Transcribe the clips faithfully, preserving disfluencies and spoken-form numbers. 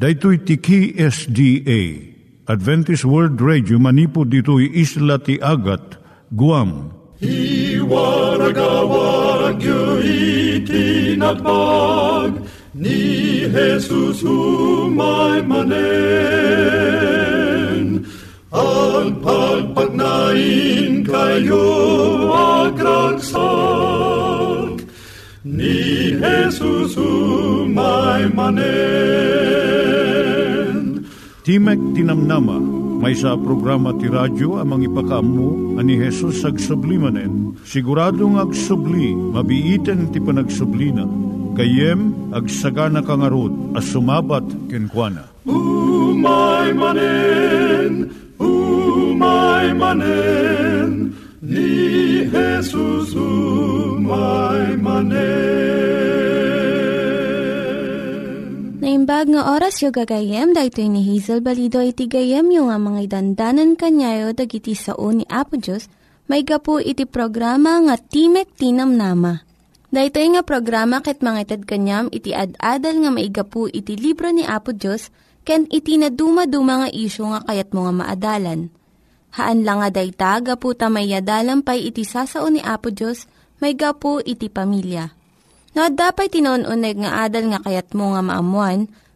Daitui tiki S D A, Adventist World Radio, manipod ditoy isla ti Agat, Guam. I waragawag yu itinatpag, ni Jesus umay manen. Ang pagpagnain kayo agkansak, ni Jesus umay manen. Timek Tinam Nama, may sa programa ti radyo amang ipakaammo ani Jesus agsublimanen. Siguradong agsubli, mabiiten ti panagsublina. Kayem agsagana kangarod a sumabat kenkuana. Umay manen, umay manen, ni Jesus umay manen. Naimbag nga oras yung gagayem, dahil ni Hazel Balido iti gagayem yung nga mga dandanan kanyayo dag iti sao ni Apo Diyos, may gapu iti programa nga Timek Tinam Nama. Dahil nga programa ket mangited kanyam iti ad-adal nga may gapu iti libro ni Apo Diyos, ken iti na dumaduma nga isyo nga kayat mga maadalan. Haan lang nga dayta, gapu tamay adalampay iti sao ni Apo Diyos, may gapu iti pamilya. No, dapay tinon-uneg nga adal nga kayat mo nga maamuan,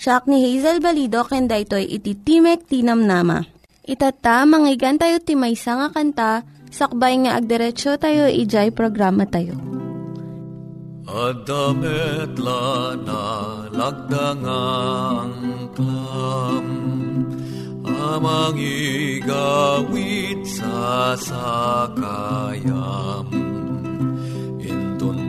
Siya ni Hazel Balido, kenda ito'y iti Timek Tinam Nama. Itata, manggigan tayo timaysa nga kanta, sakbay nga agderetsyo tayo, ijay programa tayo. Adam et lana, lagdangang klam, amang igawit sa sakayam.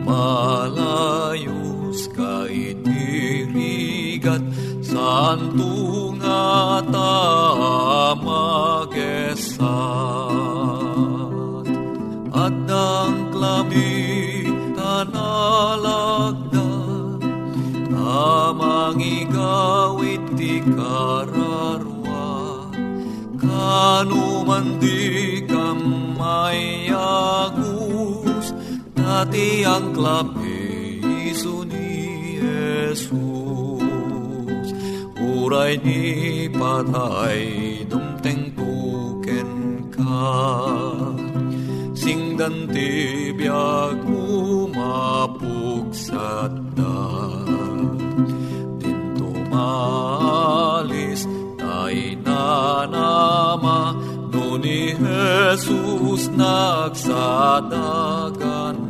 Malayos kay tirigat santo nga tamagesat at ang klami tanalagda tamang igawit di kararwa kanumandi kamayagu Ati ang klapi isu ni Jesus uray ni patay dumteng puken ka singdan ti biag umapuksat da dinto malis tay nanama no ni Jesus nagsadagan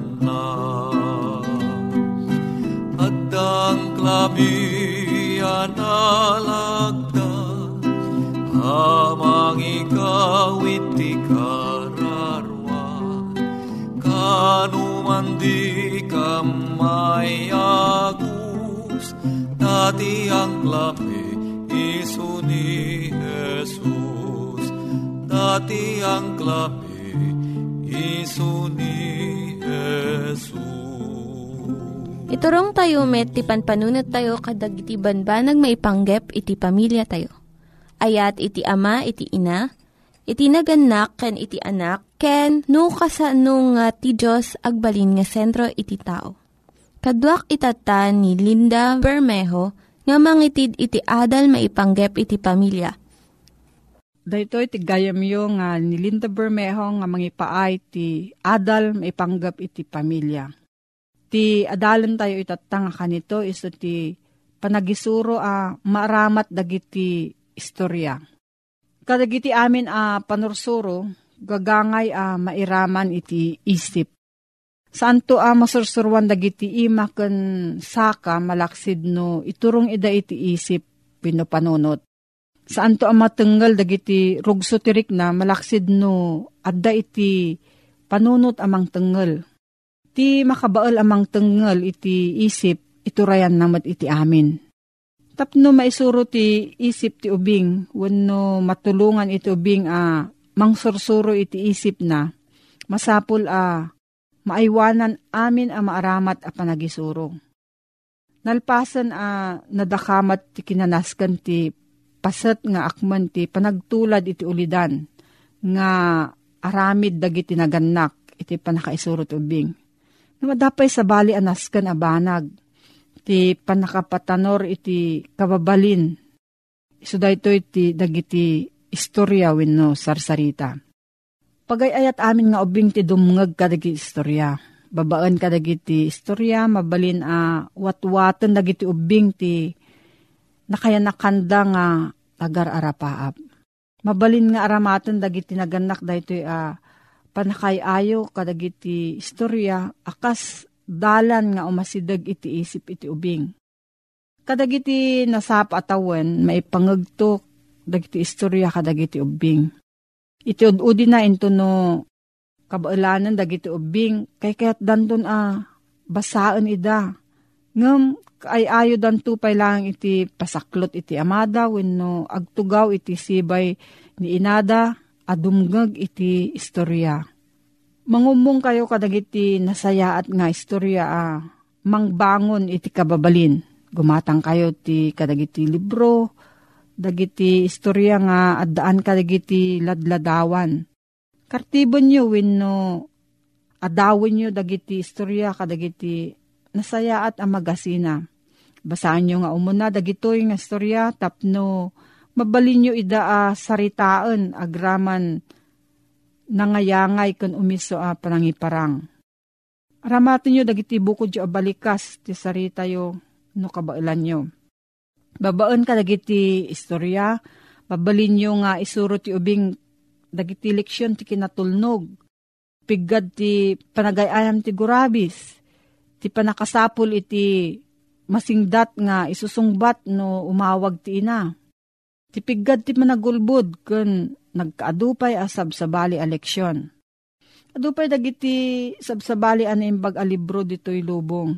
at ang klabi analagda amang ikawit di kararwa kanuman di kamayagus dati ang klabi isu ni Jesus dati ang klabi isu ni Iturong tayo met, ti panpanunat tayo kadag iti banbanag maipanggep iti pamilya tayo. Ayat iti ama, iti ina, iti naganak, ken iti anak, ken no kasano nga ti Diyos agbalin nga sentro iti tao. Kaduak itata ni Linda Bermejo nga mangitid iti adal maipanggep iti pamilya. Dahito iti gayamyo nga ni Linda Bermejo nga mangipaay ti adal maipanggap iti pamilya. Ti adalan tayo itatanga kanito iso ti panagisuro a maaramat dagiti istorya. Kadagiti amin a panursuro gagangay a mairaman iti isip. Santo a masursuruan dagiti ima ken saka malaksid no iturong ida iti isip pinupanunot. Saan to ang matenggal dagiti rugso tirik na malaksid no adda iti panunot amang tenggal. Ti makabaal amang tenggal iti isip, iturayan namat iti amin. Tapno maisuro ti isip ti ubing, wenno matulungan iti ubing a ah, mangsursuro iti isip na, masapul a ah, maaywanan amin a maaramat a panagisuro. Nalpasan a ah, nadakamat ti kinanaskan ti pasat nga akman ti panagtulad iti ulidan, nga aramid dagiti nagannak iti panakaisuro ti ubing. Namadapay sabali anaskan a banag, ti panakapatanor iti kababalin. Isu dayto iti dagiti istorya wenno sarsarita. Pagayayat amin nga ubing ti dumngeg kadagiti istorya. Babaan kadagiti istorya mabalin a watwaten dagiti ubing ti nakayanakanda nga agar arapaap. Mabalin nga aramaten dagiti nagannak daytoy a panakayayo kadagiti istorya akas dalan nga umasidag iti isip iti ubing. Kadagiti nasap atawen maipangagtok dagiti istorya kadagiti ubing. Iti ududi na into no kabaalanan dagiti ubing kay kaya't danton a basaan ida. Ngem ay ayo danto pay lang iti pasaklot iti amada wenno agtugaw iti sibay ni inada adumgag iti istorya. Mangumong kayo kadagiti nasaya at nga istorya a ah, mangbangon iti kababalin. Gumatang kayo ti kadagiti libro, dagiti istorya nga addaan kadagiti ladladawan. Kartibon nyo wenno adawin nyo dagiti istorya kadagiti nasaya at amagasina. Basaan nyo nga umuna dagitoy nga istorya tapno mabalin nyo ida a saritaan agraman nangayangay kung umiso a panangiparang. Aramatin nyo dagiti bukod yo abalikas ti sarita yo no kabailan nyo. Babaan ka dagiti istorya, mabalin nyo nga isuro ti ubing dagiti leksyon ti kinatulnog, pigad ti panagayayam ti gurabis, ti panakasapul iti masingdat nga isusungbat no umawag ti ina. Ti pigad ti managulbod kun nagkaadupay a sabsabali a leksyon. Adupay dagiti sabsabali a naimbag a libro dito'y lubong.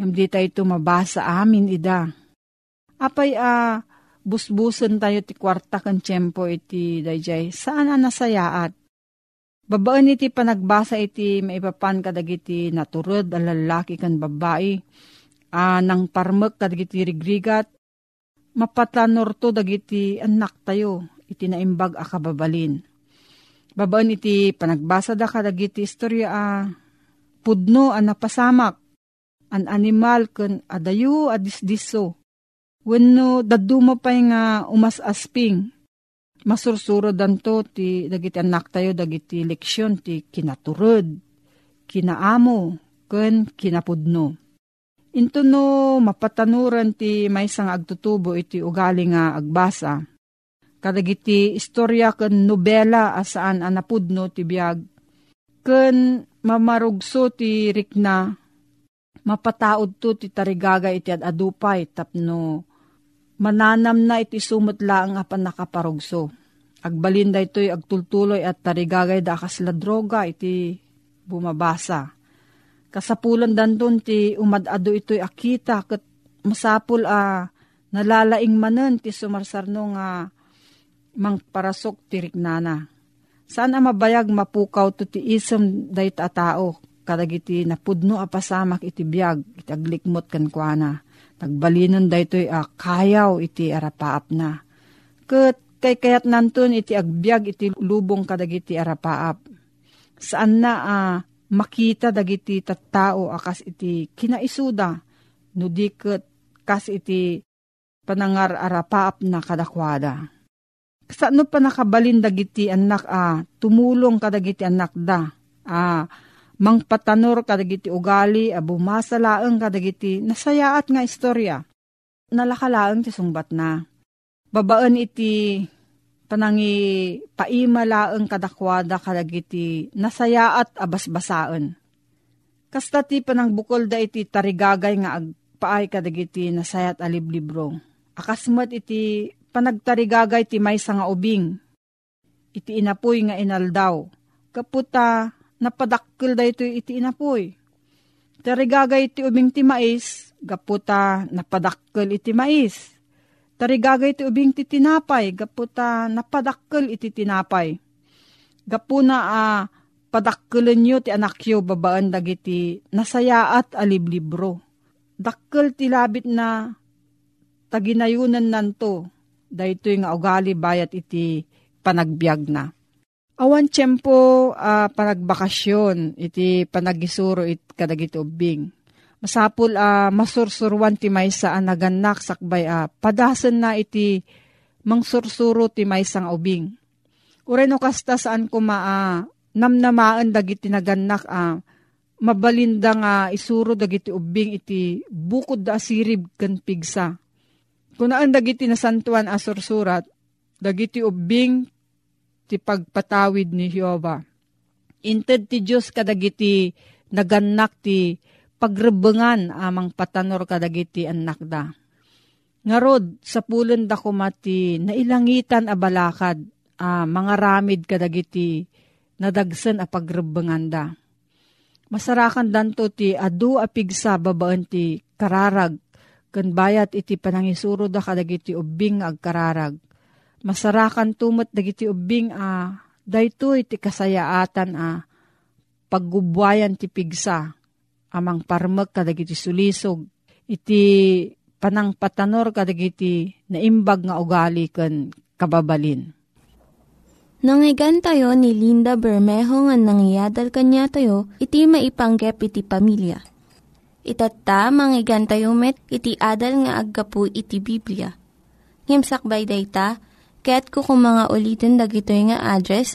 Ngam tayo ito mabasa amin ida. Apay a busbusan tayo ti kwarta kan tiyempo iti dayjay. Saan a nasayaat? Babaan iti panagbasa iti maipapan kadagiti naturod a lalaki kan babae. A nang parmek kadagiti rigrigat. Mapatanor to dagiti anak tayo. Iti naimbag a kababalin. Babaan iti panagbasa da kadagiti istorya a pudno a napasamak an animal ken adayo a disdiso. Wenno daduma pay nga umasasping. Masursuro danto ti dagiti anak tayo dagiti leksyon ti kinaturod, kinaamo ken kinapudno. Into no mapatanuran ti maysa nga agtutubo iti ugali nga agbasa. Kadagiti istorya ken nobela asaan anapudno ti biag ken mamarugso ti rikna mapataod to ti tarigaga iti adupay tapno mananam na iti sumetla ang panakaparugso agbalinda itoy agtultuloy at tarigagay da kasla droga iti bumabasa kasapulan danton ti umadado itoy akita ket masapul a nalalaing manen ti sumarsarno nga mangparasok tirik nana. Saan ang mabayag mapukaw to ti isem dayt a tao, kadagiti napudno a pasamak iti biag, iti aglikmot kankwana. Nagbalinon daytoy a kayaw iti arapaap na. Ket kay kayat nantun iti agbiag iti lubong kadagiti arapaap. Saan na a ah, makita dagiti tattao akas iti kinaisuda, no di ket kas iti panangar arapaap na kadakwada. Saan pa nakabalin dagiti anak a ah, tumulong kadagiti anak da a ah, mangpatanor kadagiti ugali a ah, bumasalaeng kadagiti nasayaat nga istorya nalakalaeng ti sungbat na. Babaan iti panangi paimalaeng kadakwada kadagiti nasayaat a basbasaen. Kasta ti panangbukol da iti tarigagay nga agpaay kadagiti nasayat a liblibro. Akasmet iti panagtarigagay ti maysa nga ubing, iti inapoy nga inaldaw, kaputa napadakkel dayto iti inapoy. Tarigagay ti ubing ti mais, kaputa napadakkel iti mais. Tarigagay ti ubing ti tinapay, gaputa napadakkel iti tinapay. Gapuna a ah, padakkelan nyo ti anakyo babaan dagiti nasaya at aliblibro. Dakkel ti labit na taginayunan nanto, dahito yung ugali bayat iti panagbiag na. Awan tiyempo uh, panagbakasyon iti panagisuro it kadagiti ubing. Masapul a uh, masursurwan ti maysa a naganak sakbay a uh, padasen na iti mangsursuro ti maysang ubing. Ureno kasta saan ko maa uh, namnamaan dagiti naganak a uh, mabalindang a uh, isuro dagiti ubing iti bukod da asirib ken pigsa. Kunaan dagiti nasantuan a sursurat dagiti ubing ti pagpatawid ni Jehova. Inted ti Dios kadagiti naganak ti pagrebengan amang patanor kadagiti anak da. Ngarod, sa pulen da kumati, nailangitan a balakad, a mga ramid kadagiti, nadagsen a pagrebengan da. Masarakan danto ti adu a pigsa babaan ti kararag, ken bayat iti panangisuro da kadagiti ubing agkararag. Masarakan tumet dagiti ubing a, daytoy ti kasayaatan a, paggubwayan ti pigsa, amang parmek kadagiti sulisog, iti panang patanor kadagiti naimbag nga ugali ken kababalin. Nangyigan tayo ni Linda Bermejo nga nangyadal kanya tayo, iti maipanggep iti pamilya. Itata, mangyigan tayo met, iti adal nga aggapu iti Biblia. Ngimsakbay dayta, kaya't kukumanga ulitin dagito nga address,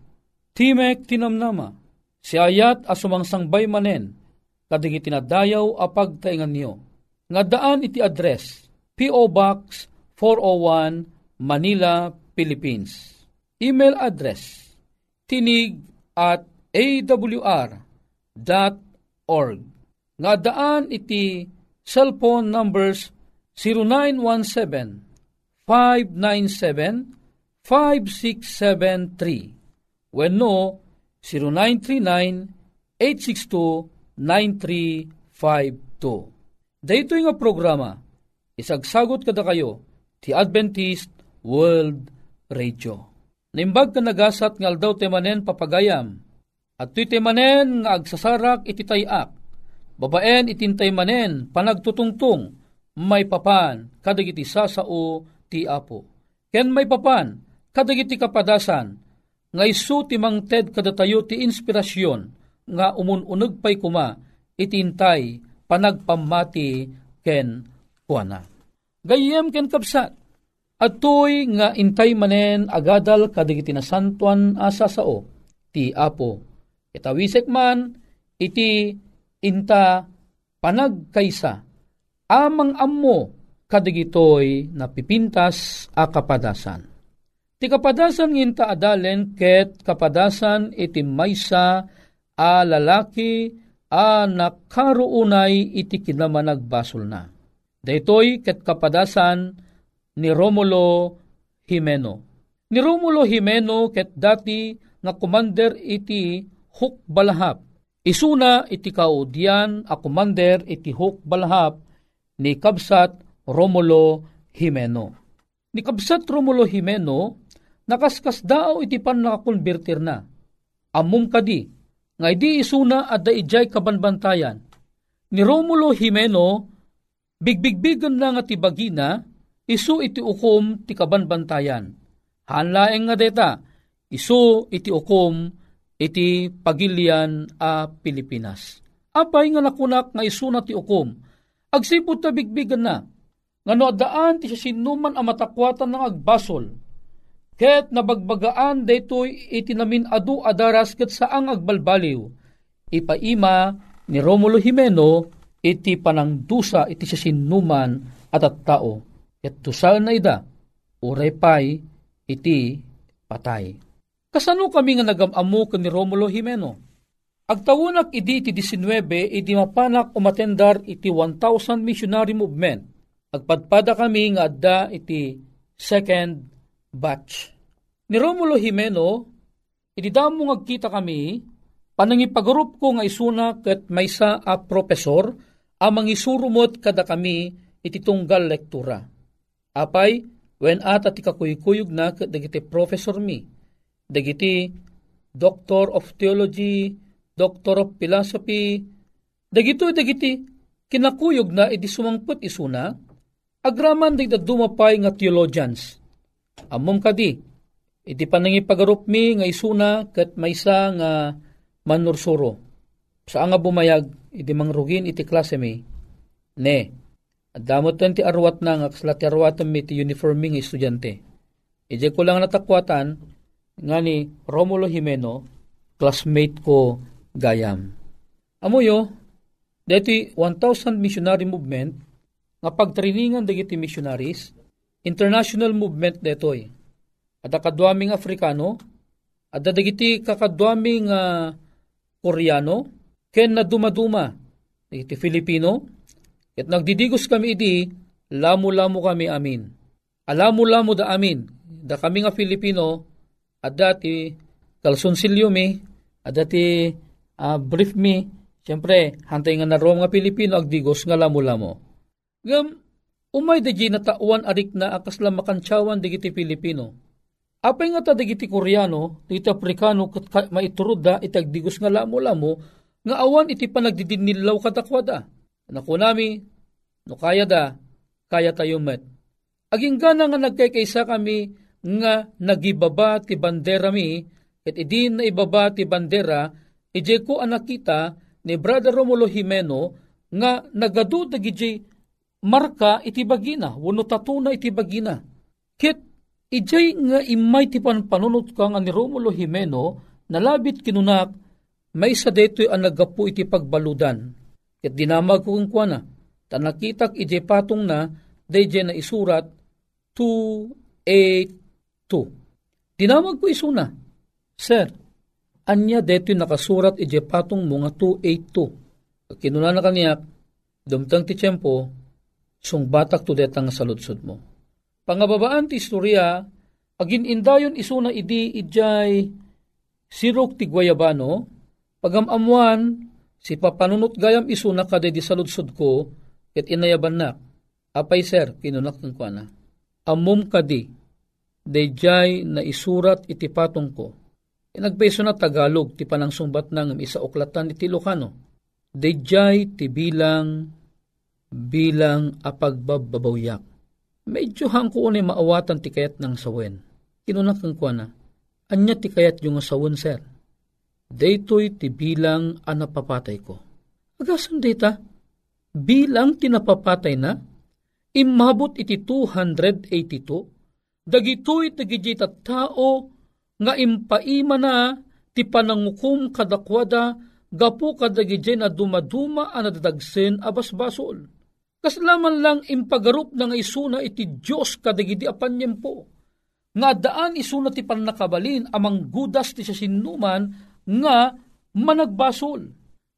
Timek Tinam Nama, si ayat asumangsanggbay manen, kadig itinadayaw a pagtaingan niyo. Nga daan iti address, P O. Box four oh one, Manila, Philippines. Email address, tinig at a w r dot org. Nga daan iti cellphone numbers zero nine one seven, five nine seven, five six seven three. When no, zero nine three nine, eight six two, nine three five two. Dito yung programa, isagsagot kada kayo, ti Adventist World Radio. Naimbag ka nagasat ngal daw temanen papagayam, at tuy temanen nga agsasarak ititayak, babaen itintay manen, panagtutungtung, may papan, kadagiti sasao ti apo. Ken may papan, kadagiti kapadasan, nga isu timang ted kadatayo ti inspirasyon, nga umununag pa'y kuma, itintay, panagpamati, ken kuana. Gayem ken kapsat, atoy nga intay manen agadal kadagiti nasantuan asasao, ti apo. Itawisek man, iti inta panagkaysa, amang ammo kadagitoy napipintas a kapadasan. Ti kapadasan nginta adalen ket kapadasan iti maysa a lalaki a nakaruunay iti kinamanagbasol na. Daytoy ket kapadasan ni Romulo Jimeno. Ni Romulo Jimeno ket dati nga commander iti Huk Balahap. Isuna iti kaudyan a commander iti Huk Balahap ni Kabsat Romulo Jimeno. Ni Kabsat Romulo Jimeno nakaskas dao iti pan nakakonvertir na. Amum kadi, ngay di isuna at daijay kabanbantayan. Ni Romulo Jimeno, bigbigbigan na nga tibagina, isu iti ukom ti kabanbantayan. Hanlaeng nga deta, isu iti ukom iti pagilian a Pilipinas. Apay nga nakunak nga isuna ti ukom, agsipot na bigbigan na, nga noadaan ti sinuman a matakwatan ng agbasol, ket nabagbagaan daytoy itinamin adu adaras ket saang agbalbaliw. Ipaima ni Romulo Jimeno iti panangdusa iti sinuman at at tao. Ket tusal na ida, uray pay, iti patay. Kasano kami nga nagamamu ken ni Romulo Jimeno? Agtawunak idi iti nineteen, idi mapanak umatendar iti one thousand missionary movement. Agpadpada kami nga adda iti second batch. Ni Romulo Jimeno, idi damo ngagkita kami, panangipagurup ko nga isuna ket maysa a professor, amang isurumot kada kami iti tunggal lektura. Apay, wen at ati kakuykuyog na dagiti professor mi, dagiti doctor of theology, doctor of philosophy, dagito dagiti kinakuyog na iti sumangput isuna, agraman dagiti dumapay nga theologians. Amom kadi, iti panangipagarup mi nga isuna ket maysa nga manursuro. Saan nga bumayag, iti mangrugin iti klase mi, ne, at damot na ti arwat na nga kasla ti arwatan mi ti uniforming estudyante. Ije ko lang natakwatan nga ni Romulo Jimeno, classmate ko gayam. Amuyo, deti one thousand missionary movement, nga pagtriningan dagiti missionaries, international movement detoy. At akadwaming Afrikano, at dagiti kakadwaming uh, Koreano, ken na dumaduma, dagiti Filipino, at nagdidigos kami idi, lamu-lamu kami amin. Alamu-lamu da amin, da kami nga Filipino, at dati, kalsunsilyo mi, at dati, uh, brief mi, siyempre, hantay nga naroong nga Pilipino, agdigos nga lamu-lamu. Gam, umay da na tauan arik na akas lang makansyawan digiti Pilipino. Apay nga ta digiti Koreano, digiti Afrikano, maiturod da, itagdigos nga lamu-lamu, nga awan iti panagdidinilaw katakwada. Nakunami, no kaya da, kaya tayo met. Aging gana nga nagkaysa kami nga nagibaba ti bandera mi, at idin na ibaba ti bandera, ije ko anakita ni Brother Romulo Jimeno nga nagadu dagiti marka iti bagina, wano tatuna iti bagina. Kit ije nga imay ti panpanunot ka nga ni Romulo Jimeno, nalabit kinunak, may isa deto'y ang nagapu iti pagbaludan. Ket dinamag kong kwa na, tanakitak ije patong na, dayje na isurat, two eighty-two. Dinamag ko isuna, sir, anya deto nakasurat ije patong mga two eighty-two. Kinuna na kaniyak, dumtang ti tiyempo, sungbatak to detang saludsod mo. Pangababaan ti istorya, agin indayon isuna idi ijay sirok ti Guayabano, pagamamuan, si papanunot gayam isuna ka di saludsod ko, ket inayaban na, apay sir, kinunak ng kwa na, amum ka di, dayjay na isurat iti patong ko. Inagbeso na Tagalog, ti panang sumbat ng isa oklatan iti Ilocano, dayjay ti bilang, bilang apagbababawiyak. Medyo hangkoon ay maawatan ti kayat ng sawen. Kinunak ng kwa na, anya ti kayat yung sawen sir. Daytoy ti bilang anapapatay ko. Agasan data, bilang tinapapatay na, imabot iti two eighty-two, dagitoy tagijita tao, nga impaima na, ti panangukum kadakwada, gapo kadagijay na dumaduma anadadagsin abasbasol. Kaslaman lang impagarup na nga isuna iti Diyos kadagidi apanyem po, nga daan isuna ti panakabalin amang gudas ti sasinuman, nga managbasol.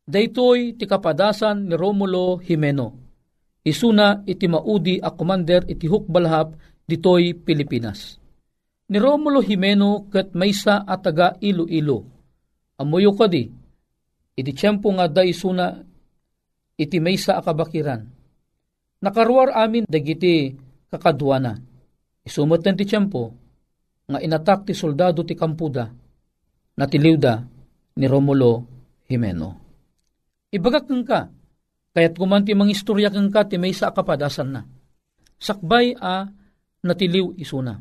Daytoy ti kapadasan ni Romulo Jimeno. Isuna iti maudi a commander iti Huk Balahap ditoy Pilipinas. Ni Romulo Jimeno ket maysa a taga Iloilo. Amuyo kadi iti tiyempo nga da isuna iti maysa a kabakiran. Nakaruar amin dagiti kakadwana. Isumeten ti tiyempo nga inatak ti soldado ti Kampuda. Natiliwda ni Romulo Jimeno. Ibagak ng ka, kaya't kumanti mang istorya ng ka, ti may sa kapadasan na. Sakbay a natiliw isuna.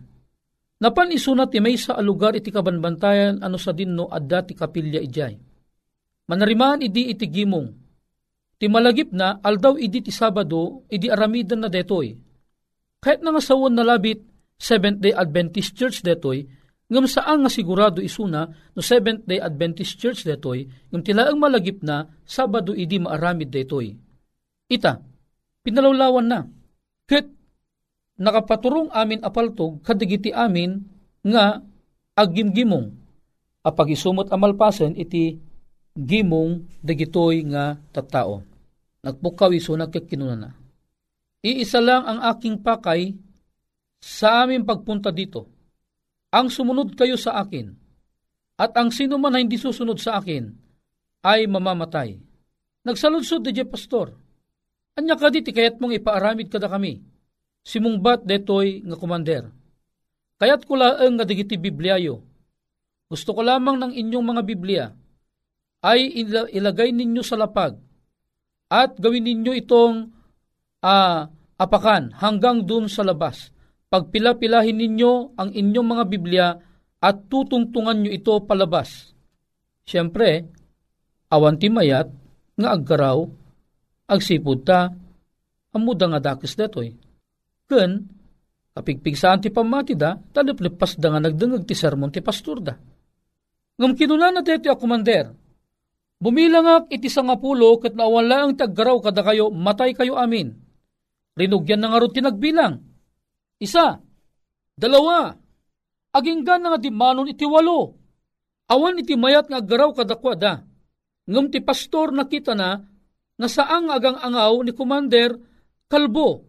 Napan isuna ti may sa alugar iti kabanbantayan ano sa dinno adda ti kapilya ijay. Manarimaan idi iti gimong. Ti malagip na aldaw idi ti Sabado, idi aramidan na detoy. Kaya't nga sawon na labit, Seventh-day Adventist Church detoy, ngam saan nga sigurado isuna no Seventh-day Adventist Church detoy, ngam tila ang malagip na Sabado idi maaramid detoy. Ita, pinalawlawan na. Ket nakapaturong amin apaltog kadigiti amin nga aggimgimong apag isumot amalpasen iti gimong dagitoy nga tattao. Nagpukaw iso nagkakinunana. Iisa lang ang aking pakay sa aming pagpunta dito. Ang sumunod kayo sa akin, at ang sino man na hindi susunod sa akin, ay mamamatay. Nagsaludsod di je, Pastor. Anya ka diti kayat mong ipaaramid kada kami, simungbat detoy nga kumander. Kayat ko laeng nga digiti Bibliayo. Gusto ko lamang ng inyong mga Biblia, ay ilagay ninyo sa lapag, at gawin ninyo itong uh, apakan hanggang dun sa labas. Pagpila-pilahin ninyo ang inyong mga Biblia at tutungtungan nyo ito palabas. Siyempre, awan timayat, nga aggaraw, agsipod ta, amuda nga dakis detoy. Kun, kapigpigsaan ti pamati da, taliplipas da nga nagdangag ti sermon ti pastor da. Ngam kinunana deti a kumander, bumilangak iti sangapulo ket naawala ang taggaraw kada kayo, matay kayo amin. Rinugyan na nga rin tinagbilang. Isa, dalawa, aginggan na nga di manon iti walo, awan iti mayat nga aggaraw kadakwada, ngam ti pastor nakita na, nga saang agang-angaw ni Commander Kalbo,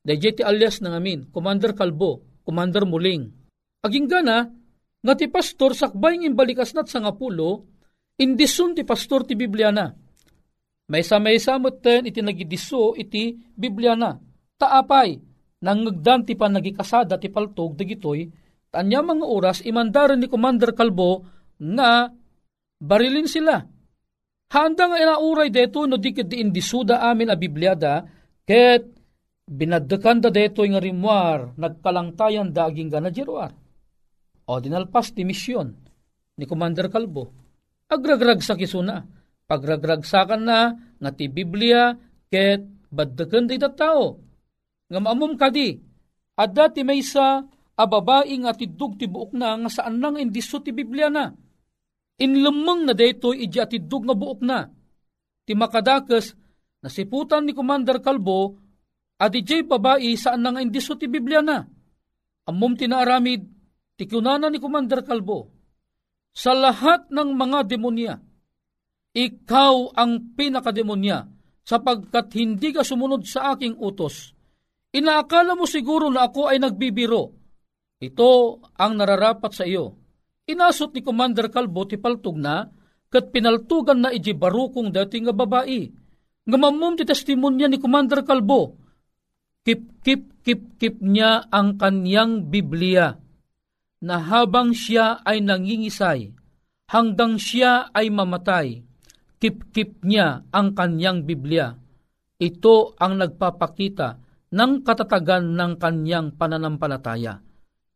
dayjay ti alias na ngamin, Commander Kalbo, Commander Muling. Aginggan na, nga ti pastor sakbay ng imbalikasnat sa ngapulo, indisun ti pastor ti Bibliana. May sama-isamot ten iti nagidiso iti Bibliana, taapay, nangagdan ti panagikasada ti paltog dagitoy tanya mga oras imandaran ni Commander Kalbo nga barilin sila. Handa nga inauray deto no dikit di indisuda amin a Bibliada ket binadekanda detoy nga rimwar nagkalangtayan daging ganajeruar. O dinalpas ti misyon ni Commander Kalbo. Agragragsak isuna. Pagragragsakan na nga ti Biblia ket baddekanda ita tao. Nga maamom kadi, at dati may isa ababaing at idug ti buok na nga saan lang indiso ti Biblia na. Inlamang na dito iji at idug nga buok na. Ti makadakes, nasiputan ni Commander Kalbo, at iji babae saan lang indiso ti Biblia na. Amom tinaaramid, tikunana ni Commander Kalbo, sa lahat ng mga demonya, ikaw ang pinakademonya, sapagkat hindi ka sumunod sa aking utos. Inaakala mo siguro na ako ay nagbibiro. Ito ang nararapat sa iyo. Inasot ni Commander Kalbo ti paltog na ket pinaltugan na iji barukong dati nga babae. Ngamamom ti testimonya ni Commander Kalbo. Kip kip kip kip niya ang kaniyang Biblia na habang siya ay nangingisay hanggang siya ay mamatay. Kip kip niya ang kaniyang Biblia. Ito ang nagpapakita ng katatagan ng kanyang pananampalataya.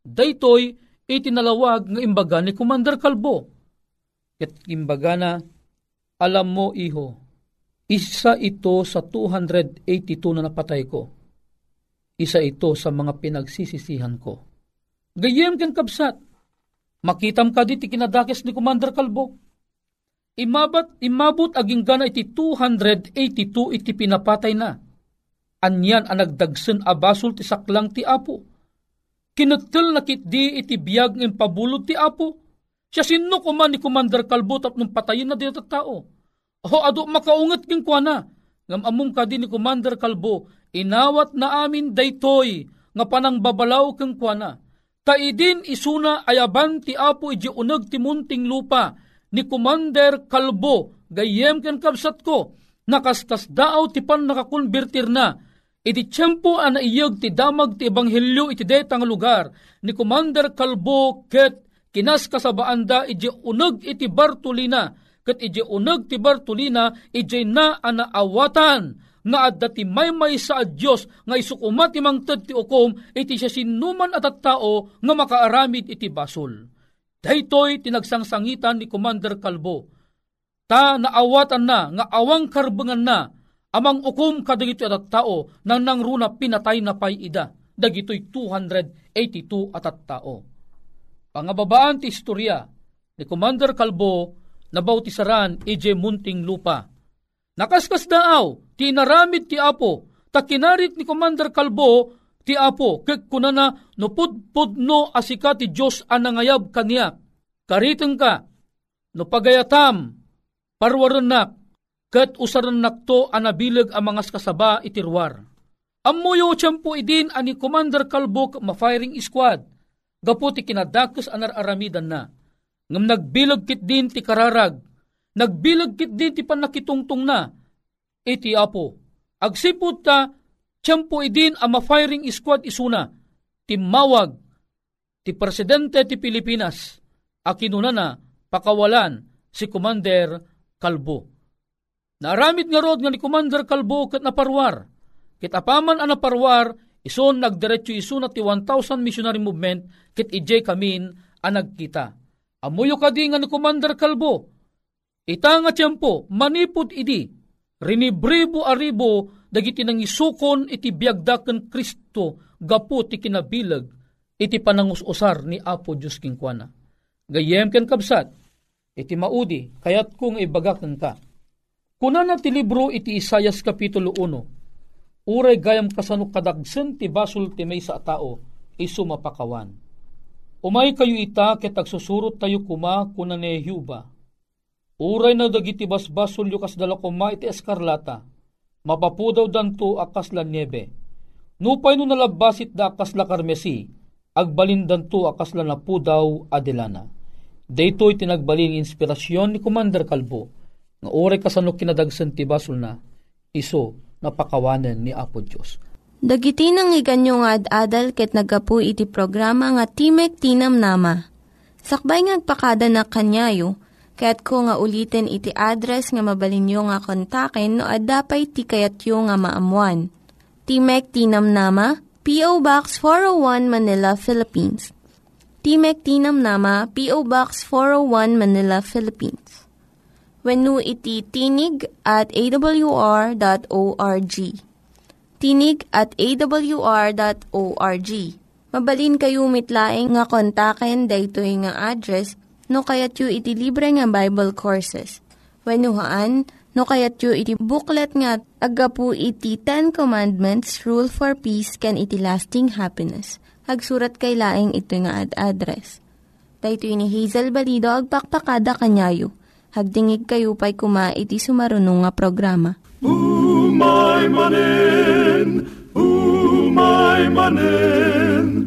Daytoy itinalawag ng imbaga ni Commander Kalbo. At imbaga na, alam mo iho, isa ito sa two hundred eighty-two na napatay ko. Isa ito sa mga pinagsisisihan ko. Gayem ken kabsat, makitam ka di ti kinadakes ni Commander Kalbo. Imabat, imabot aginggan iti two hundred eighty-two iti pinapatay na. Anyan ang nagdagsen a basol ti saklang ti Apo. Kinutol na kitdi iti biyag ng pabulod ti Apo. Siya sino kuman ni Commander Kalbo tapno patayin na dito tao. O adu makaunget king kuana. Ngam among kadi ni Commander Kalbo, inawat na amin daytoy nga panang babalaw king kuana. Taidin isuna ayaban ti Apo iji uneg ti munting lupa ni Commander Kalbo. Gayem ken kabsat ko. Nakaskas daaw ti pan nakakonvertir na, iti tiyempo a naiyag ti damag ti ebanghelyo iti detang lugar ni Commander Kalbo ket kinaskasabaan da iti uneg iti Bartolina, ket iti uneg ti Bartolina iti na anaawatan nga adda ti maymay sa Dios nga isukumat ti mangted ti ukom iti siya sinuman at tao nga makaaramid iti basol. Daytoy tinagsangsangitan ni Commander Kalbo. Ta naawatan na, nga awang karbangan na, amang ukum kadagito at tao, nang nangruna pinatay na pay ida, dagito'y two hundred eighty-two at tao. Pangababaan ti istorya, ni Commander Kalbo, nabautisaran ije munting lupa. Nakaskas daaw, tinaramid ti Apo, takinarit ni Commander Kalbo, ti Apo, kekkunana nupudpudno asika ti Diyos anangayab kaniya. Kariteng ka, nupagayatam, parwarenak, ket usarenak to anabilag amangas kasaba itirwar. Ammoyo tiyempo idin ani Commander Kalbo mafiring squad, gapo ti kinadakus anar aramidan na. Ngam nagbilag kit din ti kararag, nagbilag kit din ti panakitungtong na, iti Apo. Agsipud ta, tiyempo idin ang mafiring squad isuna, timawag, ti presidente ti Pilipinas, akinuna na pakawalan si Commander Kalbo. Naaramid nga rod nga ni Commander Kalbo ket naparwar, ket apaman ang naparwar, ison nagdiretso iso na ti one thousand missionary movement ket ijay kamin ang nagkita. Amuyo kadi nga ni Commander Kalbo, ita nga tiyempo, manipod idi, rinibribo-aribo, dagiti nang isukon iti biagdaken Kristo, gapo ti kinabilag, iti panangusosar ni Apo Diyos Kingkuana. Gayem ken kabsat, iti maudi, kayat kung ibagakan ka. Kunana ti libro iti Isayas Kapitulo one, uray gayam kasano kadagsen ti basul ti maysa a tao, isu mapakawan. Umay kayo ita ket agsusurot tayo kuma kunan ni Yuba. Uray na dagiti basbasol yu kasdala kuma iti eskarlata, mapapudaw danto akas la niebe. Nupay no nalabasit da akas la karmesi, agbalin danto akas la napudaw adelana. Daytoy tinagbalin inspirasyon ni Commander Kalbo, nga oray kasano kinadagsen ti basol na iso napakawanen ni Apo Dios. Dagiti nangyiganyo nga ad-adal ket nagapu iti programa nga Timek Tinam Nama. Sakbay ngagpakada na kanyayo, kaya't ko nga ulitin iti address nga mabalinyo nga kontaken no ad-dapay tikayatyo nga maamuan. Timek Tinam Nama, P O. Box four oh one Manila, Philippines. Timek Tinam Nama, P O. Box four oh one Manila, Philippines. Wenno iti tinig at a w r dot org. Tinig at a w r dot org. Mabalin kayo mitlaing nga kontaken daytoy nga address no kayatyo iti libre nga Bible Courses. Wenno haan no kayatyo iti booklet nga agapu iti Ten Commandments, Rule for Peace, can iti Lasting Happiness. Hagsurat kay laing ito nga ad address. Daytoy ni Hazel Balido agpakpakada kanyayo. Hagdingig kayo pa'y kuma iti sumarunong nga programa. Umay manen, umay manen,